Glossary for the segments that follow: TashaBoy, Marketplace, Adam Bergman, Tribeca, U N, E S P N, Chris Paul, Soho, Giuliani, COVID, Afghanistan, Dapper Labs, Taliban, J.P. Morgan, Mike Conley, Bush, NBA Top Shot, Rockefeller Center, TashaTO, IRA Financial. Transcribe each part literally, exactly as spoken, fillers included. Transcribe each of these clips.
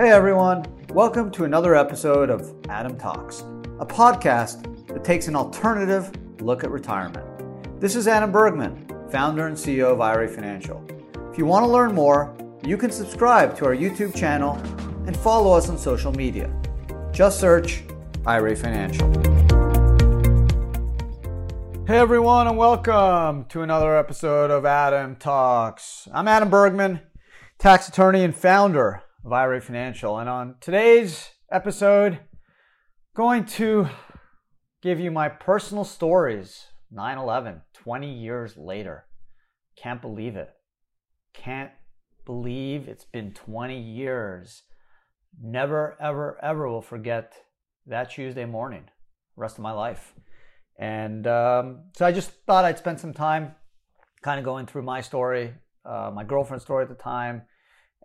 Hey everyone, welcome to another episode of Adam Talks, a podcast that takes an alternative look at retirement. This is Adam Bergman, founder and C E O of I R A Financial. If you want to learn more, you can subscribe to our YouTube channel and follow us on social media. Just search I R A Financial. Hey everyone, and welcome to another episode of Adam Talks. I'm Adam Bergman, tax attorney and founder of I R A Financial, and on today's episode, I'm going to give you my personal stories. nine eleven, twenty years later. Can't believe it. Can't believe it's been twenty years. Never, ever, ever will forget that Tuesday morning, the rest of my life. And um, so I just thought I'd spend some time kind of going through my story, uh, my girlfriend's story at the time,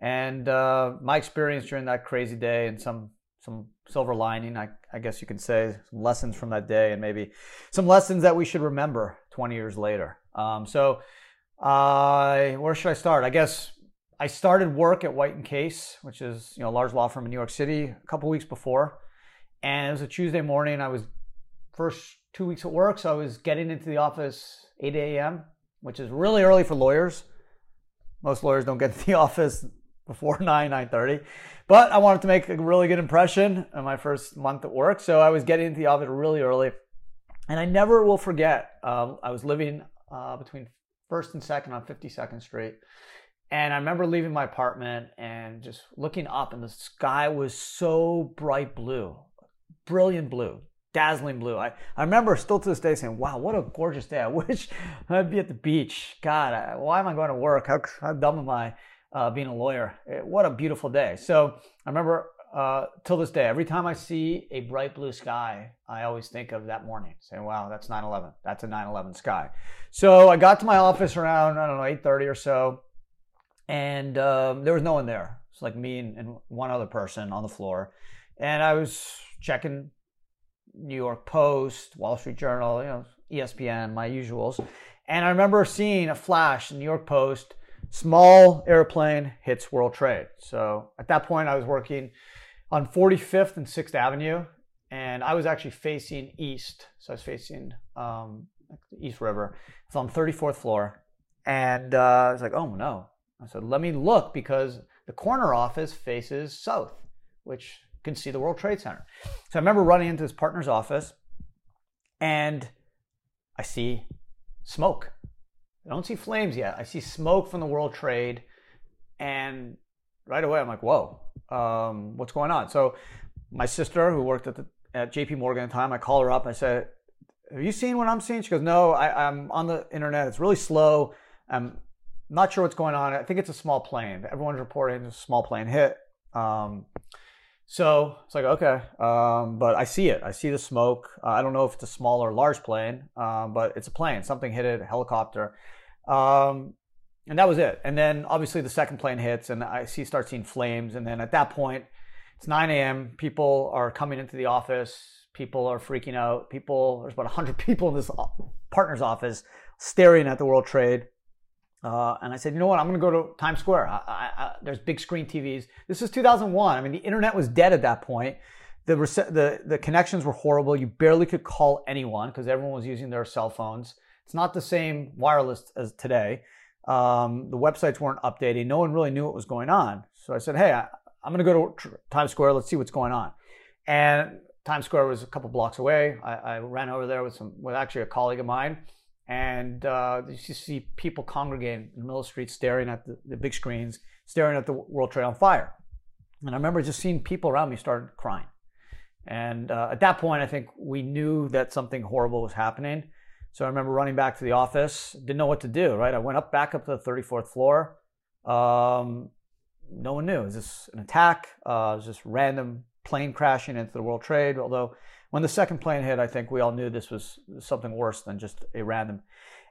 and uh, my experience during that crazy day, and some some silver lining, I, I guess you can say, some lessons from that day, and maybe some lessons that we should remember twenty years later. Um, so uh, where should I start? I guess I started work at White and Case, which is, you know, a large law firm in New York City, a couple weeks before. And it was a Tuesday morning. I was first two weeks at work, so I was getting into the office eight a.m., which is really early for lawyers. Most lawyers don't get to the office before nine, nine thirty. But I wanted to make a really good impression in my first month at work. So I was getting into the office really early. And I never will forget, uh, I was living uh, between first and second on fifty-second Street. And I remember leaving my apartment and just looking up, and the sky was so bright blue, brilliant blue, dazzling blue. I, I remember still to this day saying, wow, what a gorgeous day. I wish I'd be at the beach. God, I, why am I going to work? How, how dumb am I? Uh, being a lawyer, what a beautiful day. So I remember uh, till this day, every time I see a bright blue sky, I always think of that morning, saying, wow, that's nine eleven. That's a nine eleven sky. So I got to my office around, I don't know, eight thirty or so, and um, there was no one there. It's like me and, and one other person on the floor. And I was checking New York Post, Wall Street Journal, you know, E S P N, my usuals. And I remember seeing a flash in New York Post, small airplane hits World Trade. So at that point, I was working on forty-fifth and sixth Avenue, and I was actually facing east. So I was facing um, East River. It's on thirty-fourth floor. And uh, I was like, oh no. I said, let me look, because the corner office faces south, which you can see the World Trade Center. So I remember running into his partner's office, and I see smoke. I don't see flames yet. I see smoke from the World Trade, and right away I'm like, whoa, um, what's going on? So my sister, who worked at the, at J P. Morgan at the time, I call her up. I said, have you seen what I'm seeing? She goes, no, I, I'm on the internet. It's really slow. I'm not sure what's going on. I think it's a small plane. Everyone's reporting a small plane hit. Um, so it's like, okay, um, but I see it. I see the smoke. Uh, I don't know if it's a small or large plane, um, but it's a plane. Something hit it, a helicopter. Um, and that was it. And then obviously the second plane hits, and I see, start seeing flames. And then at that point, it's nine a.m. People are coming into the office. People are freaking out. People, there's about a hundred people in this partner's office staring at the World Trade. Uh, and I said, you know what? I'm going to go to Times Square. I, I, I, there's big screen T Vs. This is two thousand one. I mean, the internet was dead at that point. The, the, the connections were horrible. You barely could call anyone because everyone was using their cell phones. It's not the same wireless as today. Um, the websites weren't updating. No one really knew what was going on. So I said, hey, I, I'm going to go to Times Square. Let's see what's going on. And Times Square was a couple blocks away. I, I ran over there with some, with actually a colleague of mine. And uh, you see people congregating in the middle of the street, staring at the, the big screens, staring at the World Trade on fire. And I remember just seeing people around me start crying. And uh, at that point, I think we knew that something horrible was happening. So I remember running back to the office, didn't know what to do, right? I went up back up to the thirty-fourth floor. Um, no one knew. It was just an attack. Uh, it was just random plane crashing into the World Trade. Although when the second plane hit, I think we all knew this was something worse than just a random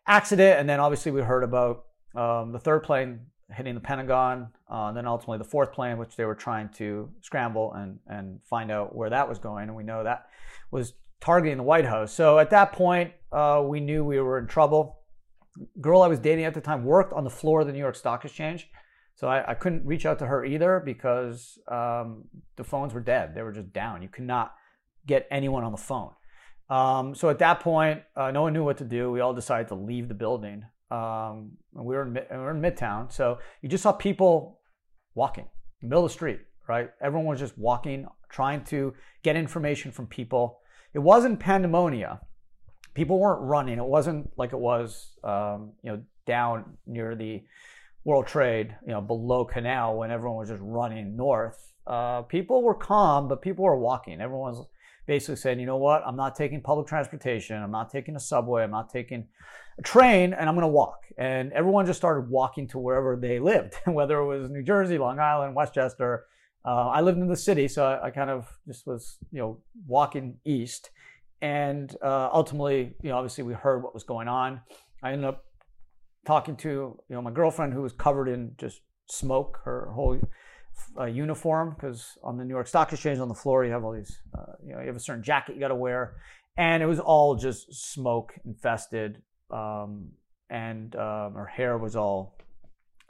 accident. And then obviously we heard about um, the third plane hitting the Pentagon, uh, and then ultimately the fourth plane, which they were trying to scramble and, and find out where that was going. And we know that was targeting the White House. So at that point, uh, we knew we were in trouble. Girl I was dating at the time worked on the floor of the New York Stock Exchange. So I, I couldn't reach out to her either because um, the phones were dead. They were just down. You could not get anyone on the phone. Um, so at that point, uh, no one knew what to do. We all decided to leave the building. Um, and we were in, we were in Midtown. So you just saw people walking in the middle of the street, right? Everyone was just walking, trying to get information from people. It wasn't pandemonium. People weren't running. It wasn't like it was, um, you know, down near the World Trade, you know, below Canal, when everyone was just running north. Uh, people were calm, but people were walking. Everyone was basically saying, you know what, I'm not taking public transportation. I'm not taking a subway. I'm not taking a train, and I'm going to walk. And everyone just started walking to wherever they lived, whether it was New Jersey, Long Island, Westchester. Uh, I lived in the city, so I, I kind of just was, you know, walking east. And uh, ultimately, you know, obviously we heard what was going on. I ended up talking to, you know, my girlfriend, who was covered in just smoke, her whole uh, uniform, because on the New York Stock Exchange on the floor, you have all these, uh, you know, you have a certain jacket you got to wear. And it was all just smoke infested. Um, and um, her hair was all,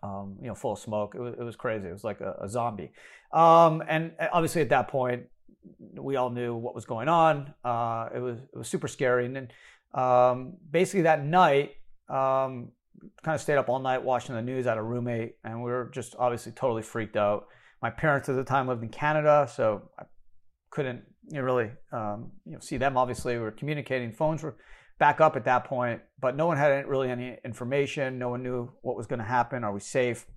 um, you know, full of smoke. It was, it was crazy. It was like a, a zombie. Um, and obviously at that point, we all knew what was going on. Uh, it was it was super scary. And then um, basically that night, um, kind of stayed up all night watching the news. I had a roommate, and we were just obviously totally freaked out. My parents at the time lived in Canada, so I couldn't you know, really um, you know, see them. Obviously, we were communicating. Phones were back up at that point, but no one had really any information. No one knew what was going to happen. Are we safe?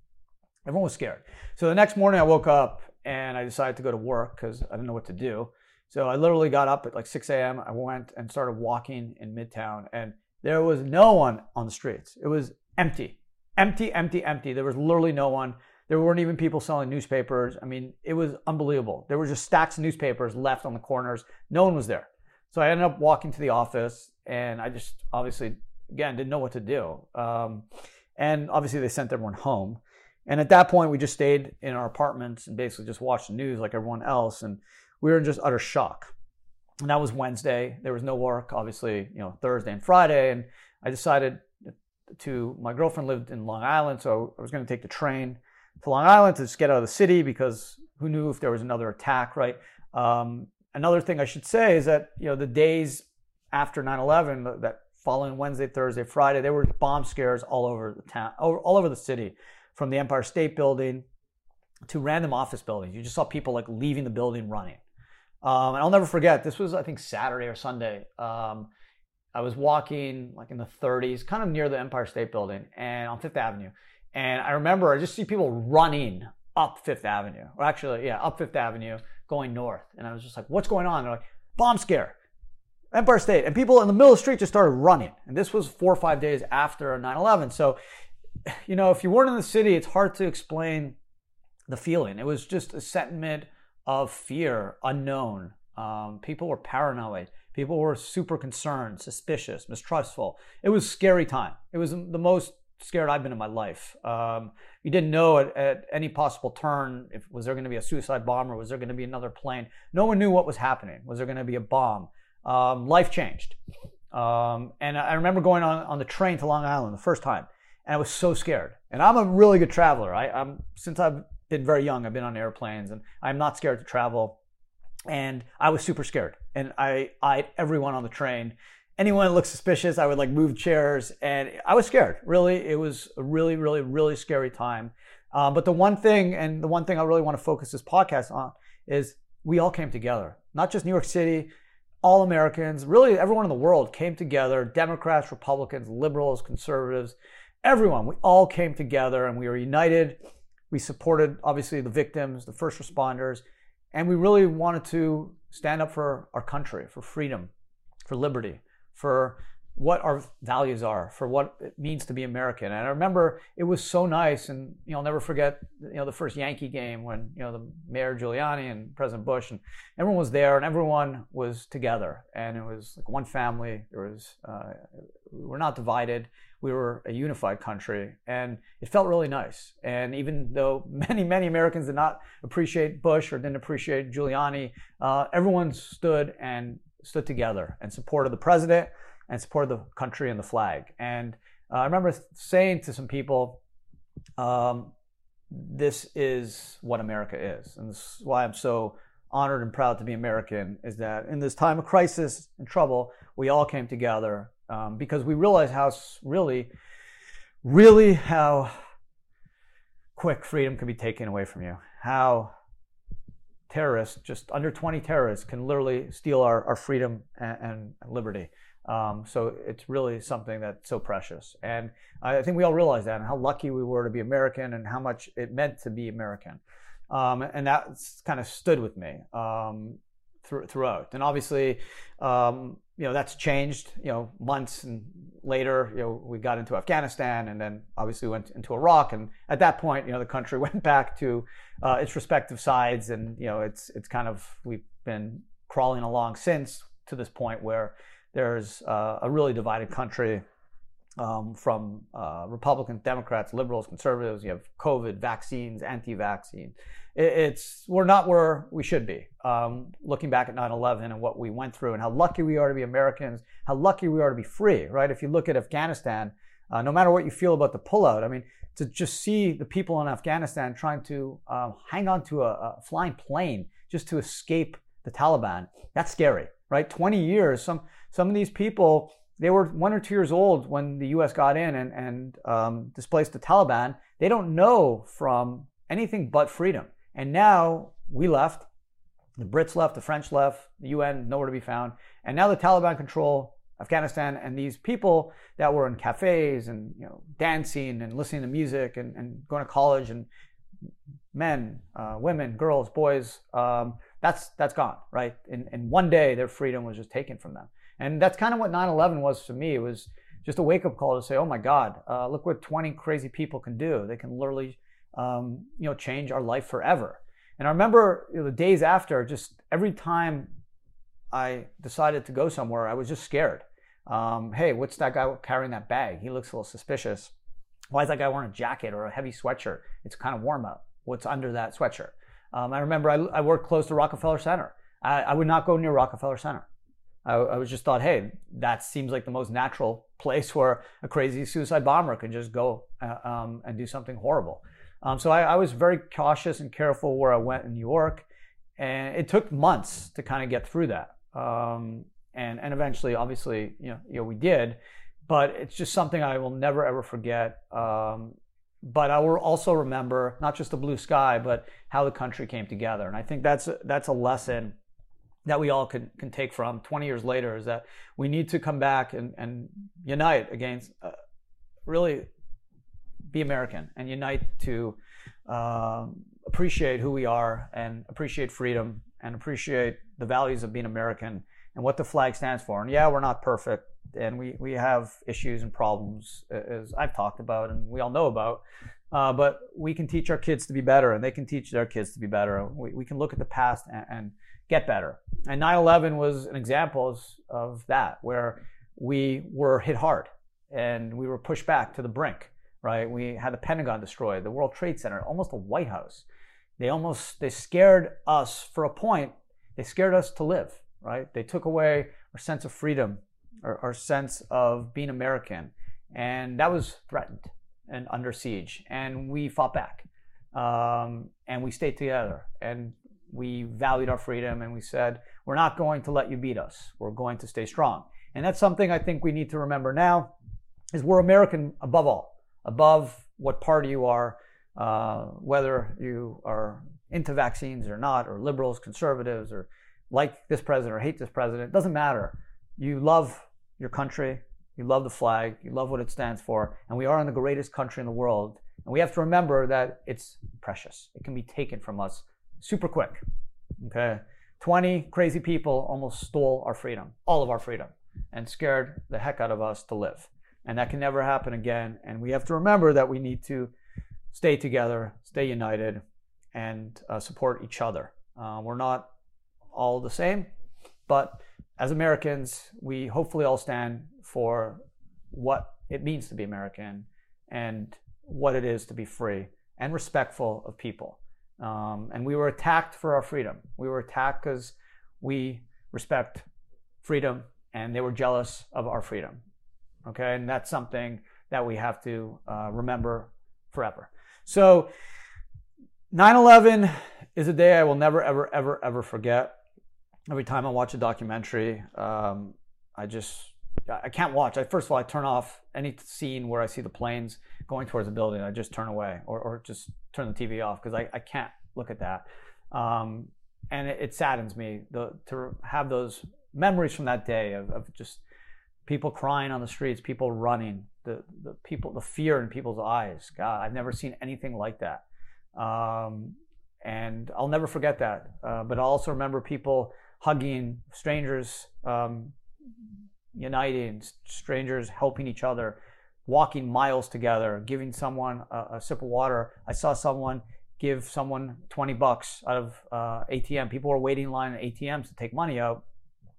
Everyone was scared. So the next morning I woke up, and I decided to go to work because I didn't know what to do. So I literally got up at like six a.m. I went and started walking in Midtown, and there was no one on the streets. It was empty, empty, empty, empty. There was literally no one. There weren't even people selling newspapers. I mean, it was unbelievable. There were just stacks of newspapers left on the corners. No one was there. So I ended up walking to the office, and I just obviously, again, didn't know what to do. Um, and obviously they sent everyone home. And at that point, we just stayed in our apartments and basically just watched the news like everyone else. And we were in just utter shock. And that was Wednesday. There was no work, obviously, you know, Thursday and Friday. And I decided to, my girlfriend lived in Long Island, so I was going to take the train to Long Island to just get out of the city, because who knew if there was another attack, right? Um, another thing I should say is that, you know, the days after nine eleven, that following Wednesday, Thursday, Friday, there were bomb scares all over the town, all over the city, from the Empire State Building to random office buildings. You just saw people like leaving the building running. Um, and I'll never forget, this was, I think, Saturday or Sunday. Um, I was walking like in the thirties, kind of near the Empire State Building and on Fifth Avenue. And I remember I just see people running up Fifth Avenue, or actually, yeah, up Fifth Avenue going north. And I was just like, what's going on? And they're like, bomb scare, Empire State. And people in the middle of the street just started running. And this was four or five days after nine eleven. So, you know, if you weren't in the city, it's hard to explain the feeling. It was just a sentiment of fear, unknown. Um, people were paranoid. People were super concerned, suspicious, mistrustful. It was a scary time. It was the most scared I've been in my life. Um, you didn't know at, at any possible turn, if was there going to be a suicide bomber? Was there going to be another plane? No one knew what was happening. Was there going to be a bomb? Um, life changed. Um, and I remember going on, on the train to Long Island the first time. And I was so scared. And I'm a really good traveler. I, I'm since I've been very young, I've been on airplanes, and I'm not scared to travel. And I was super scared. And I eyed everyone on the train. Anyone that looked suspicious, I would like move chairs. And I was scared. Really, it was a really, really, really scary time. Um, but the one thing, and the one thing I really want to focus this podcast on, is we all came together. Not just New York City. All Americans, really everyone in the world came together. Democrats, Republicans, liberals, conservatives. Everyone, we all came together and we were united. We supported, obviously, the victims, the first responders, and we really wanted to stand up for our country, for freedom, for liberty, for what our values are, for what it means to be American. And I remember it was so nice, and you know, I'll never forget, you know, the first Yankee game when, you know, the Mayor Giuliani and President Bush, and everyone was there and everyone was together, and it was like one family. There was, uh, we were not divided. We were a unified country, and it felt really nice. And even though many, many Americans did not appreciate Bush or didn't appreciate Giuliani, uh, everyone stood and stood together and supported the president and supported the country and the flag. And uh, I remember saying to some people, um, this is what America is. And this is why I'm so honored and proud to be American, is that in this time of crisis and trouble, we all came together um, because we realized how really, really how quick freedom can be taken away from you. How terrorists, just under twenty terrorists, can literally steal our, our freedom and, and liberty. Um, so it's really something that's so precious. And I think we all realize that, and how lucky we were to be American and how much it meant to be American. Um, and that's kind of stood with me um, through, throughout. And obviously, um, you know, that's changed, you know, months and later, you know, we got into Afghanistan and then obviously went into Iraq. And at that point, you know, the country went back to uh, its respective sides. And, you know, it's, it's kind of, we've been crawling along since to this point where there's uh, a really divided country um, from uh, Republicans, Democrats, liberals, conservatives. You have COVID, vaccines, anti-vaccine. It, it's we're not where we should be. Um, looking back at nine eleven and what we went through, and how lucky we are to be Americans, how lucky we are to be free, right? If you look at Afghanistan, uh, no matter what you feel about the pullout, I mean, to just see the people in Afghanistan trying to uh, hang on to a, a flying plane just to escape the Taliban, that's scary, right? twenty years, some. Some of these people, they were one or two years old when the U S got in and, and um, displaced the Taliban. They don't know from anything but freedom. And now we left, the Brits left, the French left, the U N, nowhere to be found. And now the Taliban control Afghanistan, and these people that were in cafes and, you know, dancing and listening to music and, and going to college, and men, uh, women, girls, boys, um, that's, that's gone, right? In, in one day, their freedom was just taken from them. And that's kind of what nine eleven was for me. It was just a wake-up call to say, oh my God, uh, look what twenty crazy people can do. They can literally, um, you know, change our life forever. And I remember, you know, the days after, just every time I decided to go somewhere, I was just scared. Um, hey, what's that guy carrying that bag? He looks a little suspicious. Why is that guy wearing a jacket or a heavy sweatshirt? It's kind of warm out. What's under that sweatshirt? Um, I remember I, I worked close to Rockefeller Center. I, I would not go near Rockefeller Center. I was just thought, hey, that seems like the most natural place where a crazy suicide bomber can just go uh, um, and do something horrible. Um, so I, I was very cautious and careful where I went in New York, and it took months to kind of get through that. Um, and and eventually, obviously, you know, you know, we did. But it's just something I will never ever forget. Um, but I will also remember not just the blue sky, but how the country came together. And I think that's that's a lesson that we all can, can take from twenty years later, is that we need to come back and, and unite against, uh, really be American and unite to uh, appreciate who we are and appreciate freedom and appreciate the values of being American and what the flag stands for. And yeah, we're not perfect, and we, we have issues and problems, as I've talked about and we all know about. Uh, but we can teach our kids to be better, and they can teach their kids to be better. We, we can look at the past and, and get better. And nine eleven was an example of that, where we were hit hard and we were pushed back to the brink, right? We had the Pentagon destroyed, the World Trade Center, almost the White House. They almost, they scared us for a point. They scared us to live, right? They took away our sense of freedom, our, our sense of being American. And that was threatened and under siege. And we fought back, um, and we stayed together. And we valued our freedom, and we said, we're not going to let you beat us. We're going to stay strong. And that's something I think we need to remember now, is we're American above all, above what party you are, uh, whether you are into vaccines or not, or liberals, conservatives, or like this president or hate this president. It doesn't matter. You love your country. You love the flag. You love what it stands for. And we are in the greatest country in the world. And we have to remember that it's precious. It can be taken from us super quick, okay? twenty crazy people almost stole our freedom, all of our freedom, and scared the heck out of us to live. And that can never happen again. And we have to remember that we need to stay together, stay united, and uh, support each other. Uh, we're not all the same, but as Americans, we hopefully all stand for what it means to be American and what it is to be free and respectful of people. Um, and we were attacked for our freedom. We were attacked because we respect freedom, and they were jealous of our freedom. Okay, and that's something that we have to uh, remember forever. So nine eleven is a day I will never, ever, ever, ever forget. Every time I watch a documentary, um, I just, I can't watch. I, first of all, I turn off any scene where I see the planes going towards the building. I just turn away or, or just turn the T V off because I, I can't look at that. Um, and it, it saddens me the, to have those memories from that day of, of just people crying on the streets, people running, the, the people, the fear in people's eyes. God, I've never seen anything like that. Um, and I'll never forget that. Uh, but I'll also remember people hugging strangers, um, uniting, strangers helping each other, walking miles together, giving someone a, a sip of water. I saw someone give someone twenty bucks out of uh, A T M. People were waiting in line at A T Ms to take money out.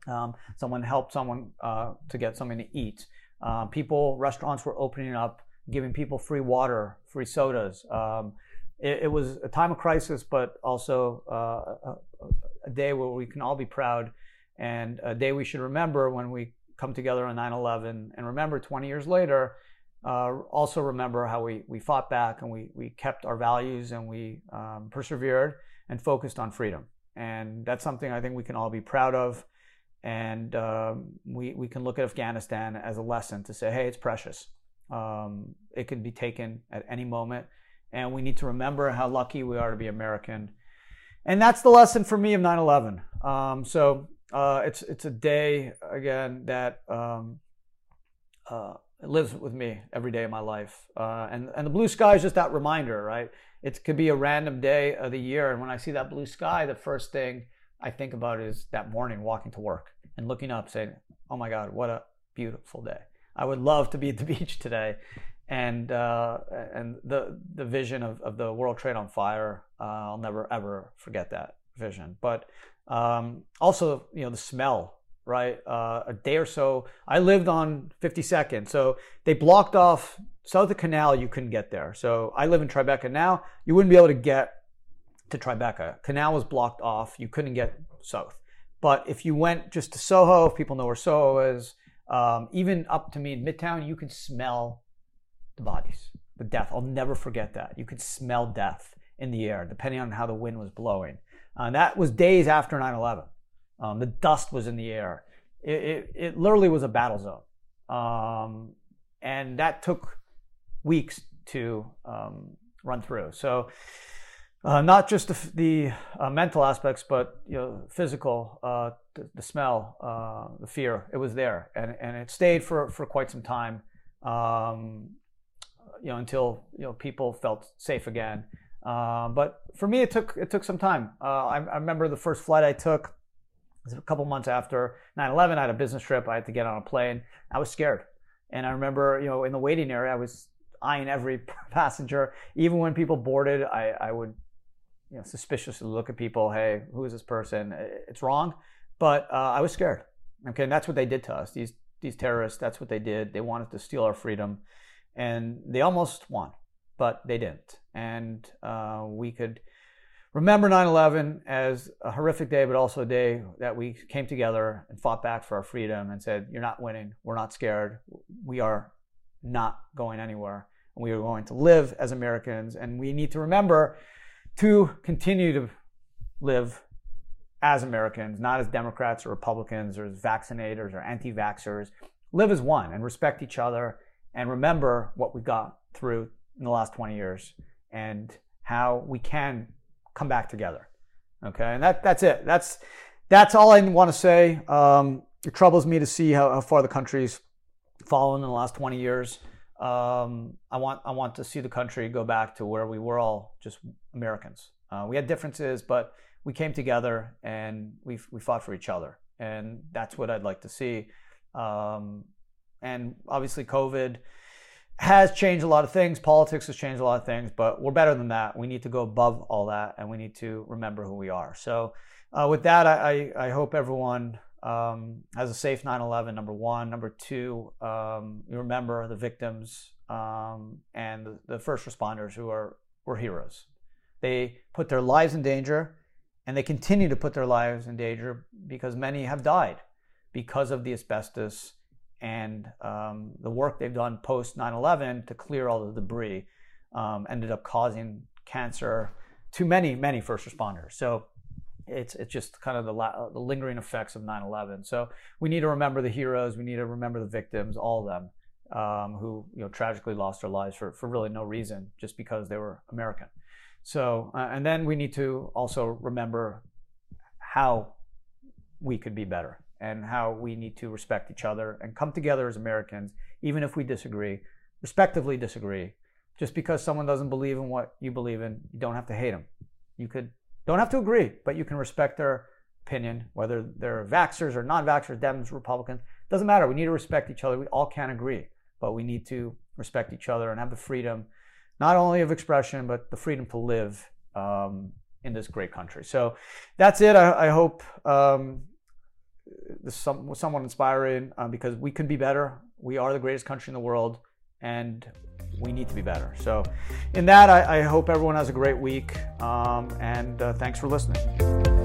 Um, someone helped someone uh, to get something to eat. Uh, people, restaurants were opening up, giving people free water, free sodas. Um, it, it was a time of crisis, but also uh, a, a day where we can all be proud and a day we should remember when we come together on nine eleven and remember twenty years later, uh, also remember how we, we fought back and we, we kept our values and we um, persevered and focused on freedom. And that's something I think we can all be proud of. And um, we, we can look at Afghanistan as a lesson to say, hey, it's precious. Um, it can be taken at any moment. And we need to remember how lucky we are to be American. And that's the lesson for me of nine eleven. Um, so uh, it's it's a day, again, that um, uh, lives with me every day of my life. Uh, and, and the blue sky is just that reminder, right? It could be a random day of the year. And when I see that blue sky, the first thing I think about is that morning walking to work and looking up saying, oh my God, what a beautiful day. I would love to be at the beach today. And uh, and the the vision of, of the World Trade on fire, uh, I'll never ever forget that vision. But um, also, you know, the smell, right? Uh, a day or so, I lived on fifty-second. So they blocked off south of the canal, you couldn't get there. So I live in Tribeca now, you wouldn't be able to get to Tribeca. Canal was blocked off. You couldn't get south. But if you went just to Soho, if people know where Soho is, um, even up to me in Midtown, you can smell the bodies, the death. I'll never forget that. You could smell death in the air, depending on how the wind was blowing. Uh, and that was days after nine eleven. Um, the dust was in the air. It, it, it literally was a battle zone. Um, and that took weeks to um, run through. So, Uh, not just the, the uh, mental aspects, but you know, physical, uh, the, the smell, uh, the fear. It was there, and and it stayed for, for quite some time, um, you know, until you know people felt safe again. Uh, but for me, it took it took some time. Uh, I, I remember the first flight I took was a couple months after nine eleven. I had a business trip. I had to get on a plane. I was scared, and I remember you know in the waiting area, I was eyeing every passenger, even when people boarded. I I would. You know, suspiciously look at people. Hey, who is this person? It's wrong, but uh, I was scared. Okay, and that's what they did to us. These these terrorists. That's what they did. They wanted to steal our freedom, and they almost won, but they didn't. And uh, we could remember nine eleven as a horrific day, but also a day that we came together and fought back for our freedom and said, "You're not winning. We're not scared. We are not going anywhere. We are going to live as Americans, and we need to remember." To continue to live as Americans, not as Democrats or Republicans or as vaccinators or anti-vaxxers. Live as one and respect each other and remember what we got through in the last twenty years and how we can come back together. Okay, and that that's it. That's that's all I want to say. Um, it troubles me to see how, how far the country's fallen in the last twenty years. Um, I want I want to see the country go back to where we were all just Americans. Uh, we had differences, but we came together and we we fought for each other, and that's what I'd like to see. Um, and obviously, COVID has changed a lot of things. Politics has changed a lot of things, but we're better than that. We need to go above all that, and we need to remember who we are. So, uh, with that, I I, I hope everyone. Um, as a safe nine eleven, number one. Number two, um, you remember the victims um, and the, the first responders who are were heroes. They put their lives in danger, and they continue to put their lives in danger because many have died because of the asbestos and um, the work they've done post nine eleven to clear all the debris um, ended up causing cancer to many, many first responders. So it's it's just kind of the, la- the lingering effects of nine eleven. So we need to remember the heroes. We need to remember the victims, all of them, um, who you know tragically lost their lives for, for really no reason, just because they were American. So uh, and then we need to also remember how we could be better and how we need to respect each other and come together as Americans, even if we disagree, respectively disagree. Just because someone doesn't believe in what you believe in, you don't have to hate them. You could don't have to agree, but you can respect their opinion, whether they're vaxxers or non-vaxxers, Dems, Republicans. Doesn't matter. We need to respect each other. We all can agree, but we need to respect each other and have the freedom, not only of expression, but the freedom to live um, in this great country. So that's it. I, I hope um, this some, was somewhat inspiring um, because we can be better. We are the greatest country in the world, and we need to be better. So in that, I, I hope everyone has a great week, um, and uh, thanks for listening.